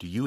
Do you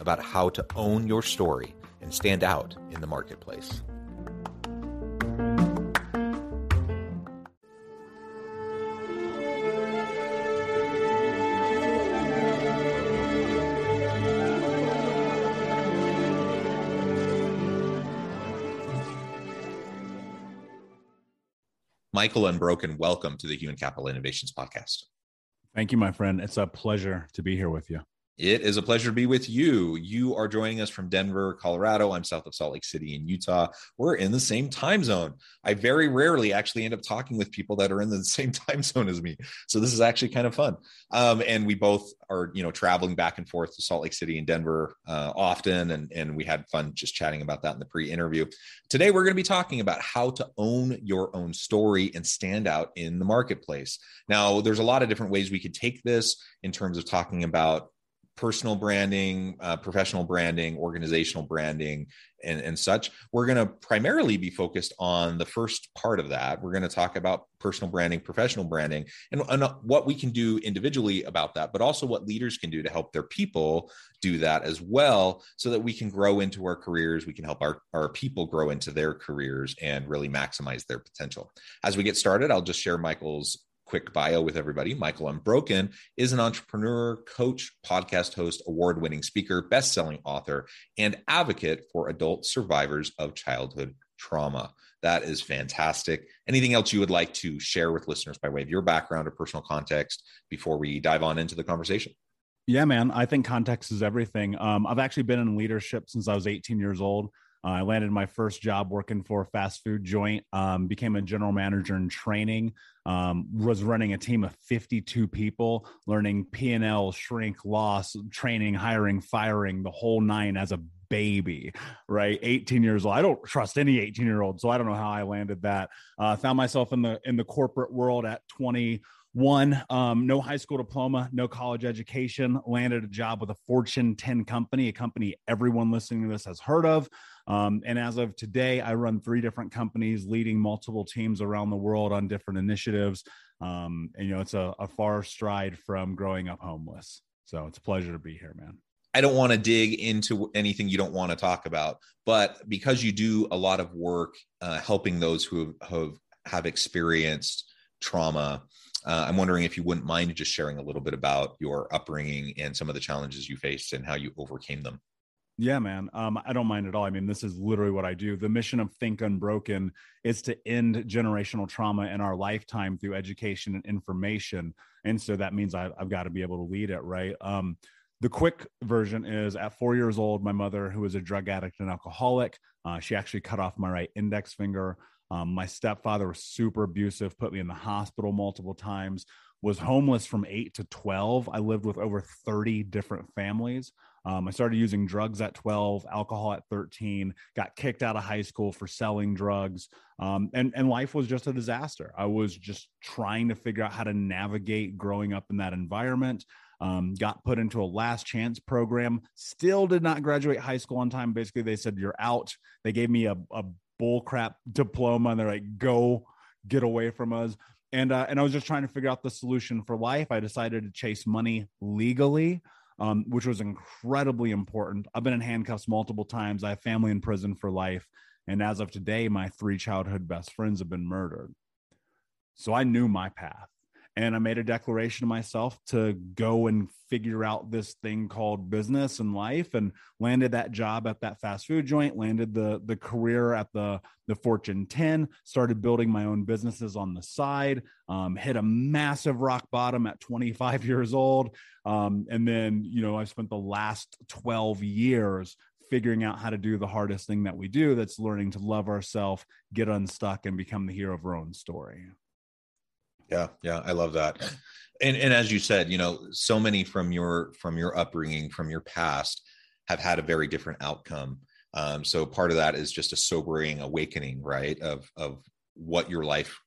about how to own your story and stand out in the marketplace. Michael Unbroken, welcome to the Human Capital Innovations Podcast. Thank you, my friend. It's a pleasure to be here with you. It is a pleasure to be with you. You are joining us from Denver, Colorado. I'm south of Salt Lake City in Utah. We're in the same time zone. I very rarely actually end up talking with people that are in the same time zone as me. So this is actually kind of fun. And we both are, traveling back and forth to Salt Lake City and Denver often. And we had fun just chatting about that in the pre-interview. Today, we're going to be talking about how to own your own story and stand out in the marketplace. Now, there's a lot of different ways we could take this in terms of talking about personal branding, professional branding, organizational branding, and such. We're going to primarily be focused on the first part of that. We're going to talk about personal branding, professional branding, and what we can do individually about that, but also what leaders can do to help their people do that as well, so that we can grow into our careers. We can help our people grow into their careers and really maximize their potential. As we get started, I'll just share Michael's quick bio with everybody. Michael Unbroken is an entrepreneur, coach, podcast host, award-winning speaker, best-selling author, and advocate for adult survivors of childhood trauma. That is fantastic. Anything else you would like to share with listeners by way of your background or personal context before we dive on into the conversation? Yeah, man. I think context is everything. I've actually been in leadership since I was 18 years old. I landed my first job working for a fast food joint, became a general manager in training, was running a team of 52 people, learning P&L, shrink, loss, training, hiring, firing, the whole nine as a baby, right? 18 years old. I don't trust any 18-year-old, so I don't know how I landed that. Found myself in the corporate world at 21, no high school diploma, no college education, landed a job with a Fortune 10 company, a company everyone listening to this has heard of. And as of today, I run three different companies, leading multiple teams around the world on different initiatives. It's a far stride from growing up homeless. So it's a pleasure to be here, man. I don't want to dig into anything you don't want to talk about, but because you do a lot of work helping those who have experienced trauma, I'm wondering if you wouldn't mind just sharing a little bit about your upbringing and some of the challenges you faced and how you overcame them. Yeah, man. I don't mind at all. I mean, this is literally what I do. The mission of Think Unbroken is to end generational trauma in our lifetime through education and information. And so that means I've got to be able to lead it, right? The quick version is at 4 years old, my mother, who was a drug addict and alcoholic, she actually cut off my right index finger. My stepfather was super abusive, put me in the hospital multiple times, was homeless from 8 to 12. I lived with over 30 different families. I started using drugs at 12, alcohol at 13, got kicked out of high school for selling drugs. And life was just a disaster. I was just trying to figure out how to navigate growing up in that environment. Got put into a last chance program, still did not graduate high school on time. Basically, they said, you're out. They gave me a bullcrap diploma and they're like, go get away from us. And I was just trying to figure out the solution for life. I decided to chase money legally, which was incredibly important. I've been in handcuffs multiple times. I have family in prison for life. And as of today, my three childhood best friends have been murdered. So I knew my path. And I made a declaration to myself to go and figure out this thing called business and life, and landed that job at that fast food joint, landed the career at the Fortune 10, started building my own businesses on the side, hit a massive rock bottom at 25 years old. And then, you know, I spent the last 12 years figuring out how to do the hardest thing that we do. That's learning to love ourselves, get unstuck, and become the hero of our own story. Yeah. Yeah. I love that. And as you said, you know, so many from your upbringing, from your past, have had a very different outcome. So part of that is just a sobering awakening, right? Of what your life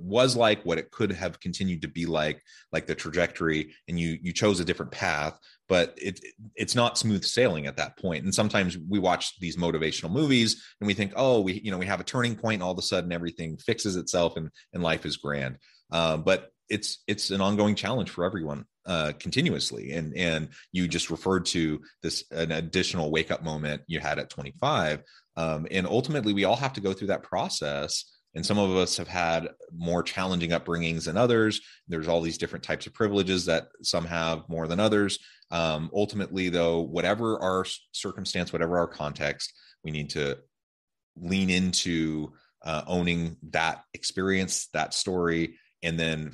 was like, what it could have continued to be like the trajectory, and you chose a different path, but it's not smooth sailing at that point. And sometimes we watch these motivational movies and we think, oh, we have a turning point, and all of a sudden everything fixes itself and life is grand. But it's an ongoing challenge for everyone, continuously. And you just referred to this, an additional wake up moment you had at 25. And ultimately we all have to go through that process. And some of us have had more challenging upbringings than others. There's all these different types of privileges that some have more than others. Ultimately though, whatever our circumstance, whatever our context, we need to lean into, owning that experience, that story, and then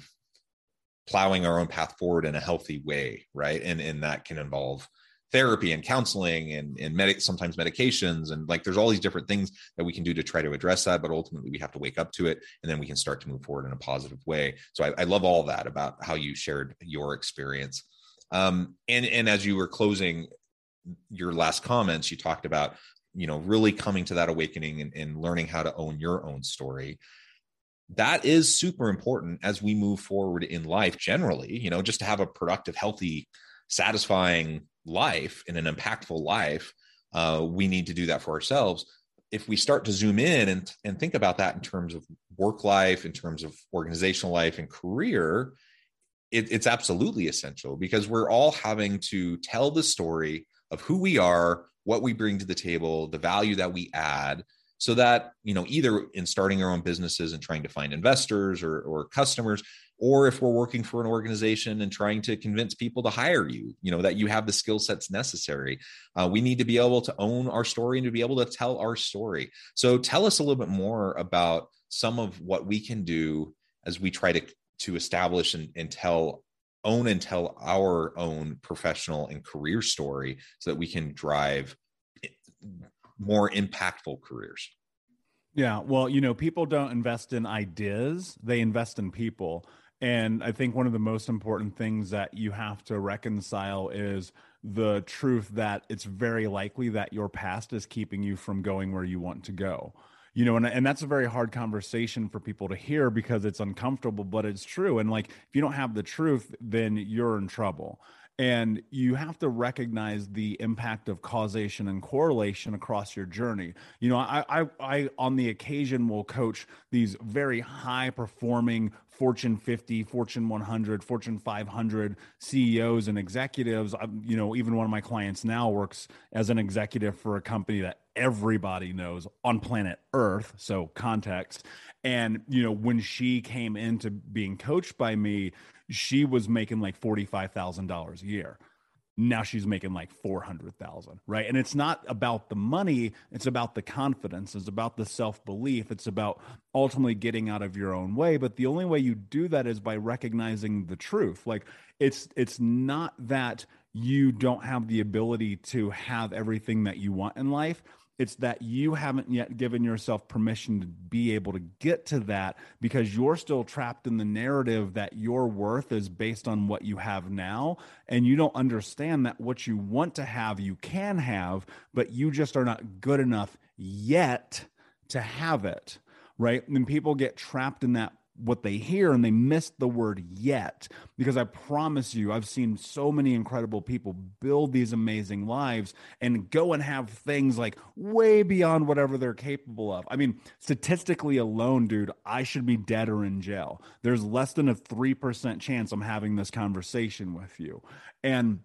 plowing our own path forward in a healthy way, right? And that can involve therapy and counseling and sometimes medications. And like, there's all these different things that we can do to try to address that, but ultimately we have to wake up to it, and then we can start to move forward in a positive way. So I love all that about how you shared your experience. And as you were closing your last comments, you talked about, you know, really coming to that awakening and learning how to own your own story. That is super important as we move forward in life generally, you know, just to have a productive, healthy, satisfying life and an impactful life. We need to do that for ourselves. If we start to zoom in and think about that in terms of work life, in terms of organizational life and career, it's absolutely essential, because we're all having to tell the story of who we are, what we bring to the table, the value that we add. So that, you know, either in starting our own businesses and trying to find investors or customers, or if we're working for an organization and trying to convince people to hire you, you know, that you have the skill sets necessary. We need to be able to own our story and to be able to tell our story. So tell us a little bit more about some of what we can do as we try to establish and tell our own professional and career story, so that we can drive more impactful careers. Yeah. Well, you know, people don't invest in ideas, they invest in people. And I think one of the most important things that you have to reconcile is the truth that it's very likely that your past is keeping you from going where you want to go. You know, and that's a very hard conversation for people to hear, because it's uncomfortable, but it's true. And like, if you don't have the truth, then you're in trouble. And you have to recognize the impact of causation and correlation across your journey. You know, I on the occasion will coach these very high performing Fortune 50, Fortune 100, Fortune 500 CEOs and executives. You know, even one of my clients now works as an executive for a company that everybody knows on planet Earth. So context. And, you know, when she came into being coached by me, she was making like $45,000 a year. Now she's making like $400,000, right? And it's not about the money. It's about the confidence. It's about the self-belief. It's about ultimately getting out of your own way. But the only way you do that is by recognizing the truth. Like it's not that you don't have the ability to have everything that you want in life. It's that you haven't yet given yourself permission to be able to get to that, because you're still trapped in the narrative that your worth is based on what you have now. And you don't understand that what you want to have, you can have, but you just are not good enough yet to have it, right? And people get trapped in that, what they hear, and they miss the word yet, because I promise you, I've seen so many incredible people build these amazing lives and go and have things like way beyond whatever they're capable of. I mean, statistically alone, dude, I should be dead or in jail. There's less than a 3% chance I'm having this conversation with you. And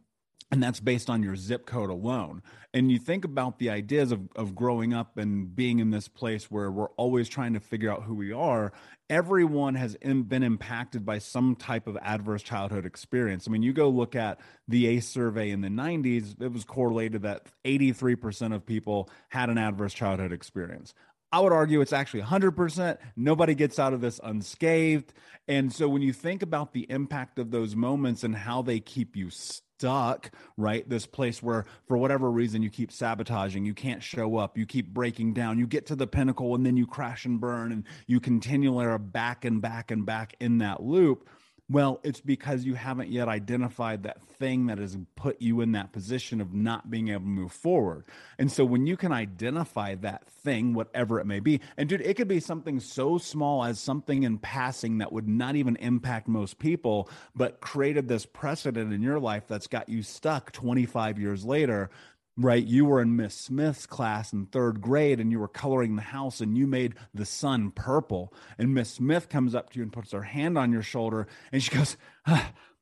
And that's based on your zip code alone. And you think about the ideas of growing up and being in this place where we're always trying to figure out who we are. Everyone has been impacted by some type of adverse childhood experience. I mean, you go look at the ACE survey in the 90s, it was correlated that 83% of people had an adverse childhood experience. I would argue it's actually 100%. Nobody gets out of this unscathed. And so when you think about the impact of those moments and how they keep you stuck, right? This place where for whatever reason, you keep sabotaging, you can't show up, you keep breaking down, you get to the pinnacle and then you crash and burn and you continually are back and back and back in that loop. Well, it's because you haven't yet identified that thing that has put you in that position of not being able to move forward. And so when you can identify that thing, whatever it may be, and dude, it could be something so small as something in passing that would not even impact most people, but created this precedent in your life that's got you stuck 25 years later. Right? You were in Miss Smith's class in third grade and you were coloring the house and you made the sun purple. And Miss Smith comes up to you and puts her hand on your shoulder and she goes,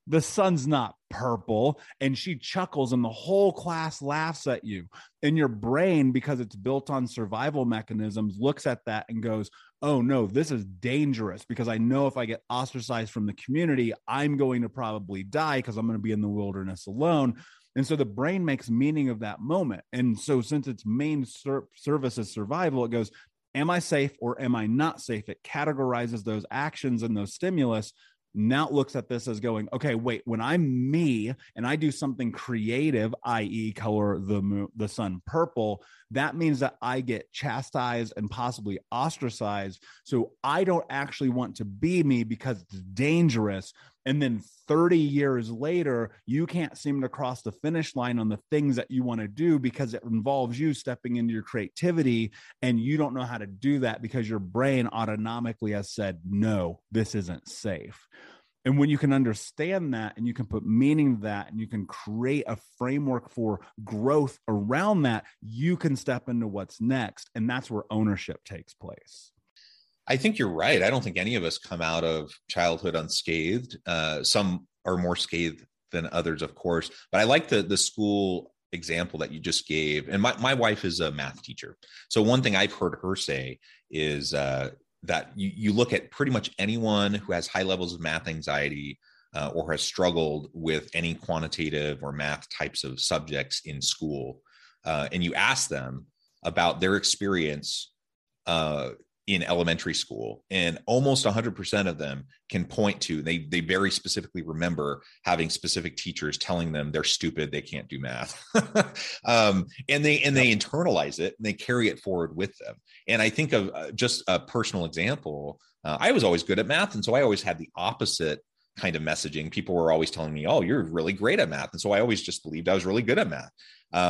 the sun's not purple. And she chuckles and the whole class laughs at you. And your brain, because it's built on survival mechanisms, looks at that and goes, oh no, this is dangerous because I know if I get ostracized from the community, I'm going to probably die because I'm going to be in the wilderness alone. And so the brain makes meaning of that moment. And so since its main service is survival, it goes, am I safe or am I not safe? It categorizes those actions and those stimulus. Now it looks at this as going, okay, wait, when I'm me and I do something creative, i.e. color the sun purple, that means that I get chastised and possibly ostracized. So I don't actually want to be me because it's dangerous. And then 30 years later, you can't seem to cross the finish line on the things that you want to do because it involves you stepping into your creativity and you don't know how to do that because your brain autonomically has said, no, this isn't safe. And when you can understand that and you can put meaning to that and you can create a framework for growth around that, you can step into what's next. And that's where ownership takes place. I think you're right. I don't think any of us come out of childhood unscathed. Some are more scathed than others, of course. But I like the school example that you just gave. And my wife is a math teacher. So one thing I've heard her say is that you look at pretty much anyone who has high levels of math anxiety or has struggled with any quantitative or math types of subjects in school, and you ask them about their experience in elementary school, and almost 100% of them can point to, they very specifically remember having specific teachers telling them they're stupid, they can't do math. and they internalize it and they carry it forward with them. And I think of just a personal example. I was always good at math. And so I always had the opposite kind of messaging. People were always telling me, oh, you're really great at math. And so I always just believed I was really good at math.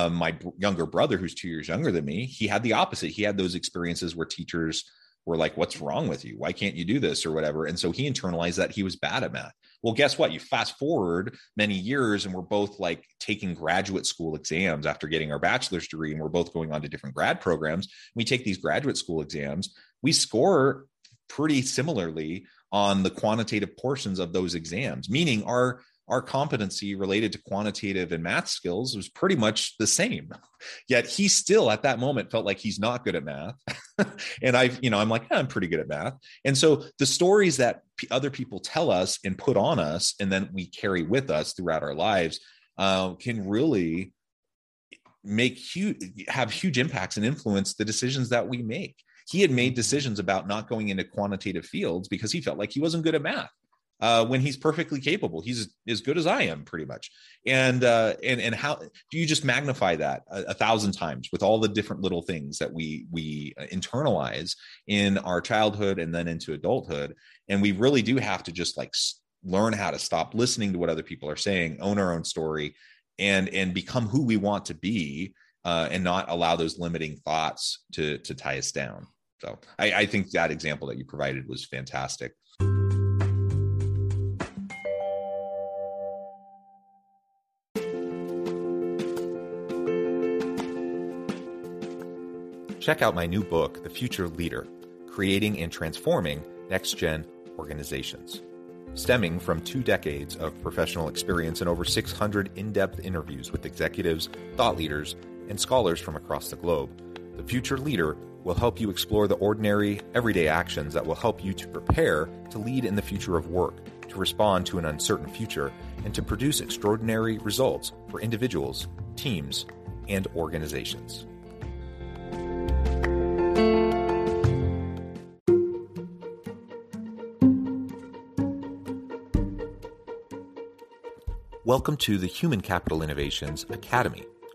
My younger brother, who's 2 years younger than me, he had the opposite. He had those experiences where teachers were like, what's wrong with you? Why can't you do this or whatever? And so he internalized that he was bad at math. Well, guess what? You fast forward many years and we're both like taking graduate school exams after getting our bachelor's degree. And we're both going on to different grad programs. We take these graduate school exams. We score pretty similarly on the quantitative portions of those exams, meaning our competency related to quantitative and math skills was pretty much the same. Yet he still at that moment felt like he's not good at math. And I'm like, yeah, I'm pretty good at math. And so the stories that other people tell us and put on us, and then we carry with us throughout our lives, can really have huge impacts and influence the decisions that we make. He had made decisions about not going into quantitative fields because he felt like he wasn't good at math. When he's perfectly capable, he's as good as I am, pretty much. And how do you just magnify that 1,000 times with all the different little things that we internalize in our childhood and then into adulthood? And we really do have to just like learn how to stop listening to what other people are saying, own our own story, and become who we want to be, and not allow those limiting thoughts to tie us down. So I think that example that you provided was fantastic. Check out my new book, The Future Leader, Creating and Transforming Next-Gen Organizations. stemming from 2 decades of professional experience and over 600 in-depth interviews with executives, thought leaders, and scholars from across the globe. The Future Leader will help you explore the ordinary, everyday actions that will help you to prepare to lead in the future of work, to respond to an uncertain future, and to produce extraordinary results for individuals, teams, and organizations. Welcome to the Human Capital Innovations Academy.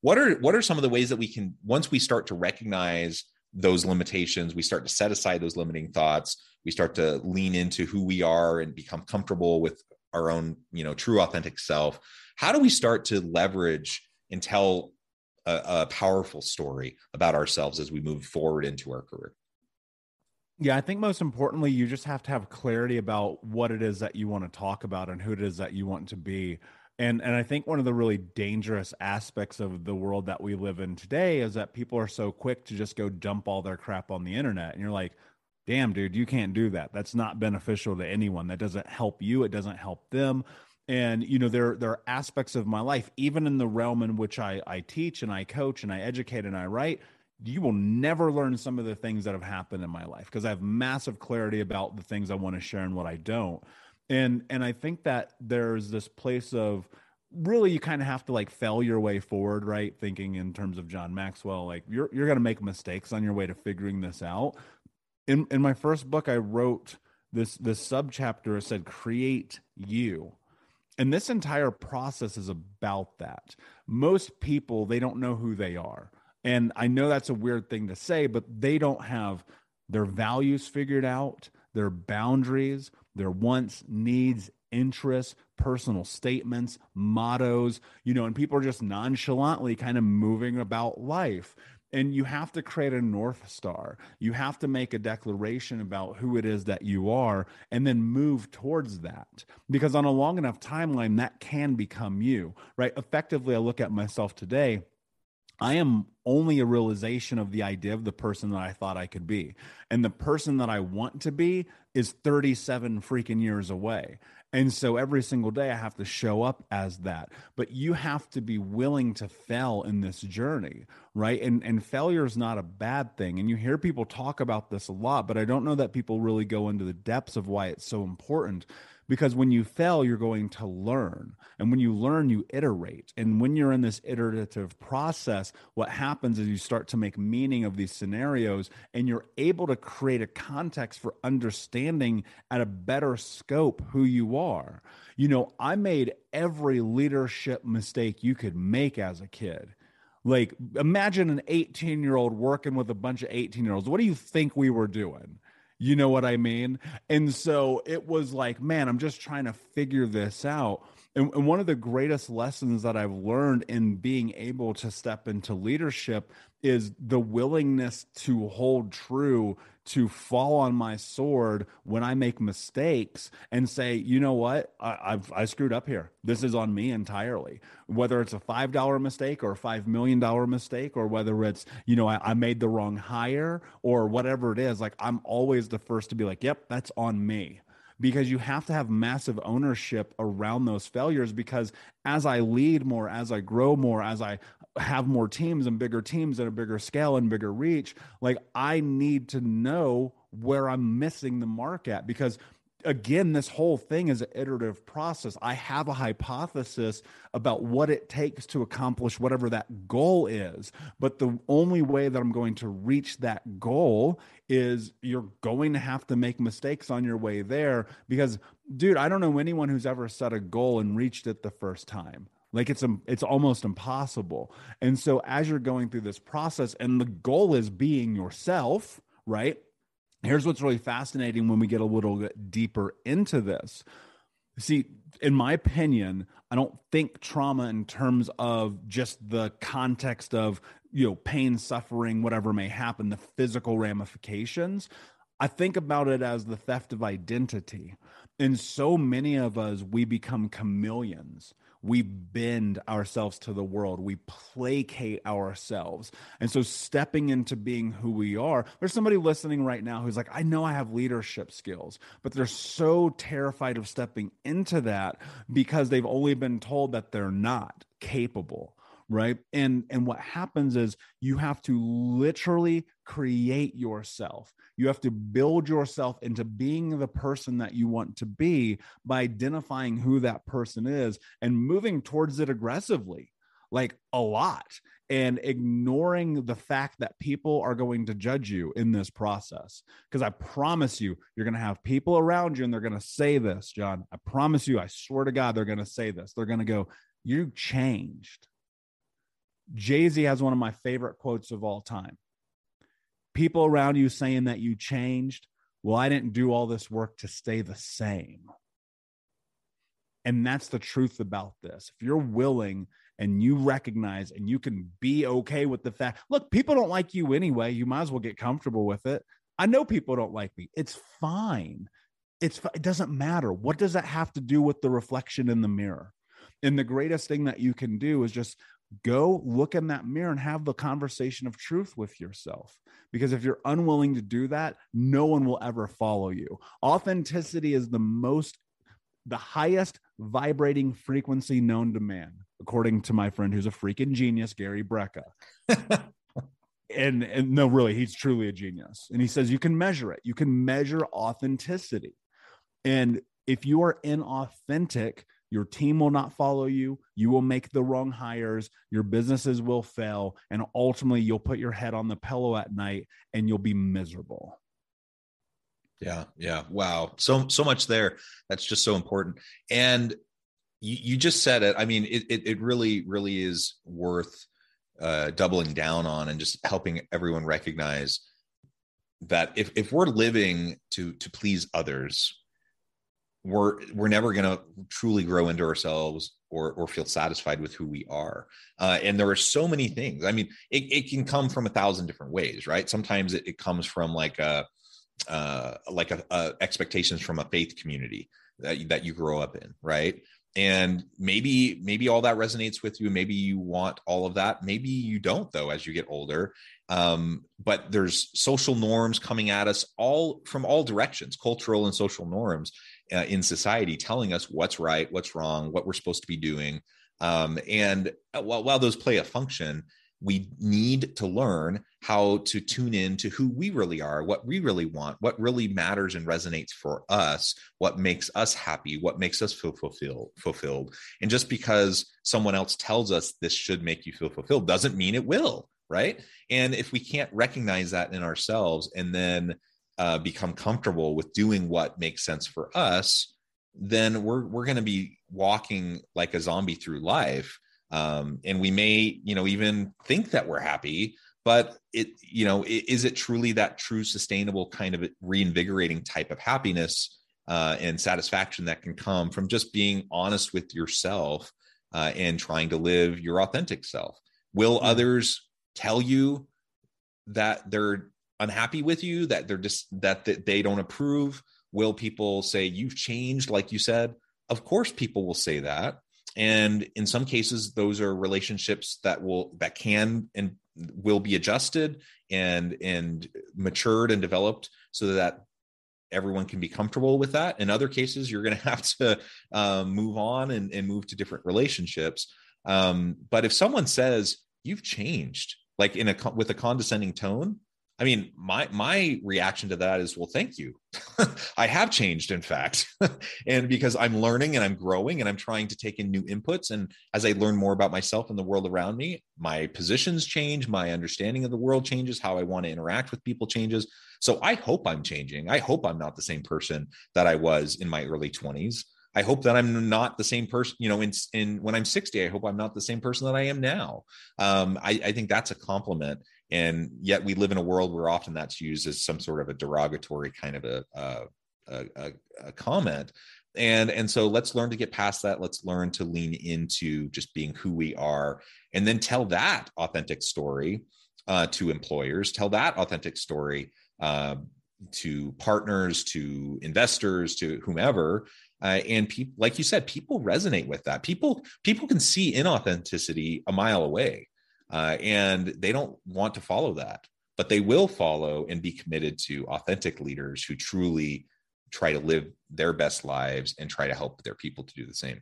What are some of the ways that we can, once we start to recognize those limitations, we start to set aside those limiting thoughts, we start to lean into who we are and become comfortable with our own, true authentic self. How do we start to leverage and tell a powerful story about ourselves as we move forward into our career? Yeah, I think most importantly, you just have to have clarity about what it is that you want to talk about and who it is that you want to be. And I think one of the really dangerous aspects of the world that we live in today is that people are so quick to just go dump all their crap on the internet. And you're like, damn, dude, you can't do that. That's not beneficial to anyone. That doesn't help you. It doesn't help them. And, there are aspects of my life, even in the realm in which I teach and I coach and I educate and I write, you will never learn some of the things that have happened in my life because I have massive clarity about the things I want to share and what I don't. And I think that there's this place of really, you kind of have to fail your way forward, right? Thinking in terms of John Maxwell, you're going to make mistakes on your way to figuring this out. In my first book, I wrote this subchapter. It said, create you. And this entire process is about that. Most people, they don't know who they are. And I know that's a weird thing to say, but they don't have their values figured out, their boundaries, their wants, needs, interests, personal statements, mottos, and people are just nonchalantly kind of moving about life. And you have to create a North Star. You have to make a declaration about who it is that you are and then move towards that. Because on a long enough timeline, that can become you, right? Effectively, I look at myself today, I am only a realization of the idea of the person that I thought I could be. And the person that I want to be is 37 freaking years away. And so every single day I have to show up as that. But you have to be willing to fail in this journey, right? And failure is not a bad thing. And you hear people talk about this a lot, but I don't know that people really go into the depths of why it's so important. Because when you fail, you're going to learn. And when you learn, you iterate. And when you're in this iterative process, what happens is you start to make meaning of these scenarios and you're able to create a context for understanding at a better scope who you are. I made every leadership mistake you could make as a kid. Imagine an 18-year-old working with a bunch of 18-year-olds. What do you think we were doing? You know what I mean? And so it was like, man, I'm just trying to figure this out. And one of the greatest lessons that I've learned in being able to step into leadership is the willingness to hold true, to fall on my sword when I make mistakes and say, you know what, I screwed up here. This is on me entirely. Whether it's a $5 mistake or a $5 million mistake, or whether it's, I made the wrong hire or whatever it is, I'm always the first to be like, yep, that's on me. Because you have to have massive ownership around those failures, because as I lead more, as I grow more, as I have more teams and bigger teams at a bigger scale and bigger reach, like I need to know where I'm missing the mark at, because again, this whole thing is an iterative process. I have a hypothesis about what it takes to accomplish whatever that goal is, but the only way that I'm going to reach that goal is you're going to have to make mistakes on your way there, because dude, I don't know anyone who's ever set a goal and reached it the first time. Like it's almost impossible. And so as you're going through this process and the goal is being yourself, right? Here's what's really fascinating when we get a little bit deeper into this. See, in my opinion, I don't think trauma in terms of just the context of, you know, pain, suffering, whatever may happen, the physical ramifications. I think about it as the theft of identity. And so many of us, we become chameleons. We bend ourselves to the world. We placate ourselves. And so stepping into being who we are, there's somebody listening right now who's like, I know I have leadership skills, but they're so terrified of stepping into that because they've only been told that they're not capable, right? And what happens is you have to literally create yourself. You have to build yourself into being the person that you want to be by identifying who that person is and moving towards it aggressively, like a lot, and ignoring the fact that people are going to judge you in this process. Because I promise you, you're going to have people around you and they're going to say this, John. I promise you, I swear to God, they're going to say this. They're going to go, you changed. Jay-Z has one of my favorite quotes of all time. People around you saying that you changed. Well, I didn't do all this work to stay the same. And that's the truth about this. If you're willing and you recognize and you can be okay with the fact, look, people don't like you anyway. You might as well get comfortable with it. I know people don't like me. It's fine. It doesn't matter. What does that have to do with the reflection in the mirror? And the greatest thing that you can do is just go look in that mirror and have the conversation of truth with yourself. Because if you're unwilling to do that, no one will ever follow you. Authenticity is the highest vibrating frequency known to man, according to my friend who's a freaking genius, Gary Brecka. and no, really, he's truly a genius. And he says you can measure it. You can measure authenticity. And if you are inauthentic, your team will not follow you. You will make the wrong hires. Your businesses will fail. And ultimately, you'll put your head on the pillow at night and you'll be miserable. Yeah. Yeah. Wow. So much there. That's just so important. And you just said it. I mean, it really, really is worth doubling down on and just helping everyone recognize that if we're living to please others, we're never going to truly grow into ourselves or feel satisfied with who we are. And there are so many things. I mean, it can come from 1,000 different ways, right? Sometimes it comes from like expectations from a faith community that you grow up in, right? And maybe all that resonates with you. Maybe you want all of that. Maybe you don't, though, as you get older. But there's social norms coming at us all from all directions, cultural and social norms in society telling us what's right, what's wrong, what we're supposed to be doing. And while those play a function, we need to learn how to tune in to who we really are, what we really want, what really matters and resonates for us, what makes us happy, what makes us feel fulfilled. And just because someone else tells us this should make you feel fulfilled doesn't mean it will, right? And if we can't recognize that in ourselves and then become comfortable with doing what makes sense for us, then we're going to be walking like a zombie through life. And we may, even think that we're happy, but is it truly that true sustainable kind of reinvigorating type of happiness and satisfaction that can come from just being honest with yourself and trying to live your authentic self? Will others tell you that they're unhappy with you, that they're that they don't approve? Will people say you've changed, like you said? Of course, people will say that. And in some cases, those are relationships that can and will be adjusted and matured and developed so that everyone can be comfortable with that. In other cases, you're going to have to move on and move to different relationships. But if someone says, you've changed, like with a condescending tone. I mean, my reaction to that is, well, thank you. I have changed, in fact, and because I'm learning and I'm growing and I'm trying to take in new inputs. And as I learn more about myself and the world around me, my positions change, my understanding of the world changes, how I want to interact with people changes. So I hope I'm changing. I hope I'm not the same person that I was in my early 20s. I hope that I'm not the same person, when I'm 60, I hope I'm not the same person that I am now. I think that's a compliment. And yet we live in a world where often that's used as some sort of a derogatory kind of a comment. And so let's learn to get past that. Let's learn to lean into just being who we are, and then tell that authentic story to employers, tell that authentic story to partners, to investors, to whomever. And people, like you said, people resonate with that. People can see inauthenticity a mile away, and they don't want to follow that, but they will follow and be committed to authentic leaders who truly try to live their best lives and try to help their people to do the same.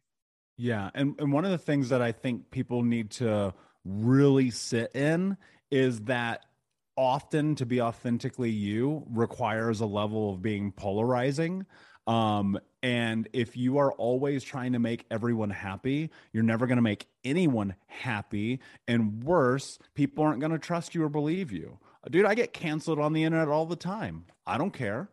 Yeah. And one of the things that I think people need to really sit in is that often to be authentically you requires a level of being polarizing. And if you are always trying to make everyone happy, you're never going to make anyone happy. And worse, people aren't going to trust you or believe you. Dude, I get canceled on the internet all the time. I don't care,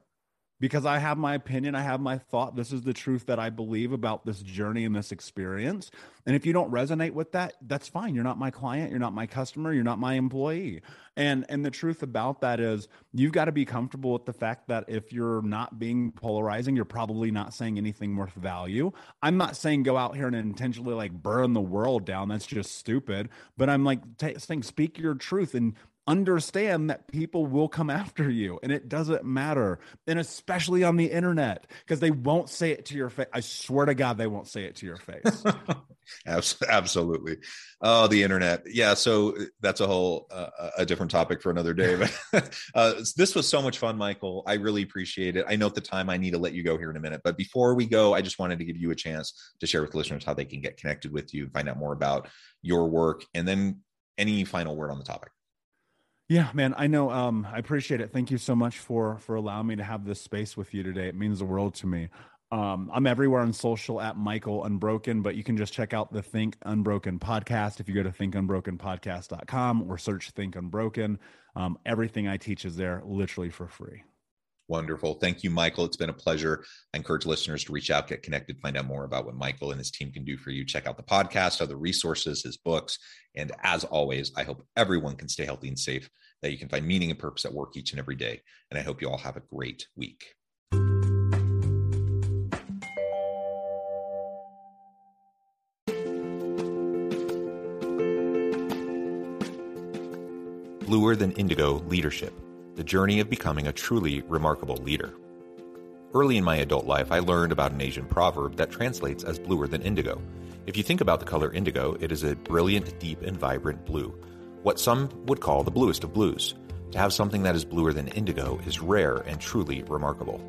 because I have my opinion. I have my thought. This is the truth that I believe about this journey and this experience. And if you don't resonate with that, that's fine. You're not my client. You're not my customer. You're not my employee. And the truth about that is, you've got to be comfortable with the fact that if you're not being polarizing, you're probably not saying anything worth value. I'm not saying go out here and intentionally like burn the world down. That's just stupid. But I'm like saying, speak your truth and understand that people will come after you, and it doesn't matter. And especially on the internet, because they won't say it to your face. I swear to God, they won't say it to your face. Absolutely. Oh, the internet. Yeah. So that's a whole, a different topic for another day, but this was so much fun, Michael. I really appreciate it. I know at the time I need to let you go here in a minute, but before we go, I just wanted to give you a chance to share with listeners how they can get connected with you, find out more about your work, and then any final word on the topic. Yeah, man, I know. I appreciate it. Thank you so much for allowing me to have this space with you today. It means the world to me. I'm everywhere on social at Michael Unbroken, but you can just check out the Think Unbroken podcast. If you go to thinkunbrokenpodcast.com or search Think Unbroken, everything I teach is there, literally for free. Wonderful. Thank you, Michael. It's been a pleasure. I encourage listeners to reach out, get connected, find out more about what Michael and his team can do for you. Check out the podcast, other resources, his books. And as always, I hope everyone can stay healthy and safe, that you can find meaning and purpose at work each and every day. And I hope you all have a great week. Bluer Than Indigo Leadership: The Journey of Becoming a Truly Remarkable Leader. Early in my adult life, I learned about an Asian proverb that translates as bluer than indigo. If you think about the color indigo, it is a brilliant, deep, and vibrant blue, what some would call the bluest of blues. To have something that is bluer than indigo is rare and truly remarkable.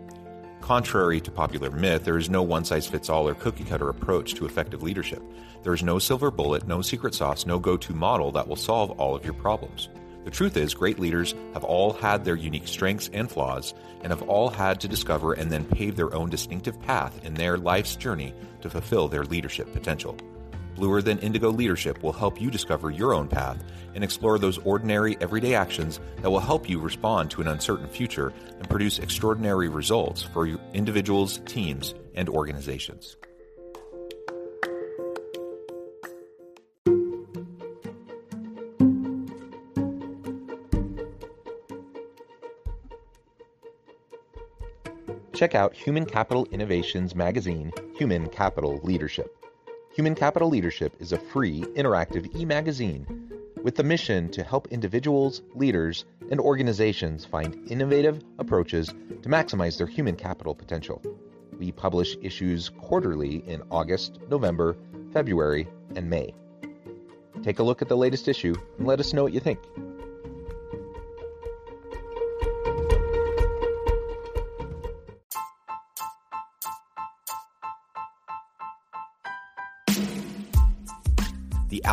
Contrary to popular myth, there is no one-size-fits-all or cookie-cutter approach to effective leadership. There is no silver bullet, no secret sauce, no go-to model that will solve all of your problems. The truth is, great leaders have all had their unique strengths and flaws, and have all had to discover and then pave their own distinctive path in their life's journey to fulfill their leadership potential. Bluer Than Indigo Leadership will help you discover your own path and explore those ordinary, everyday actions that will help you respond to an uncertain future and produce extraordinary results for your individuals, teams, and organizations. Check out Human Capital Innovations magazine, Human Capital Leadership. Human Capital Leadership is a free, interactive e-magazine with the mission to help individuals, leaders, and organizations find innovative approaches to maximize their human capital potential. We publish issues quarterly in August, November, February, and May. Take a look at the latest issue and let us know what you think. The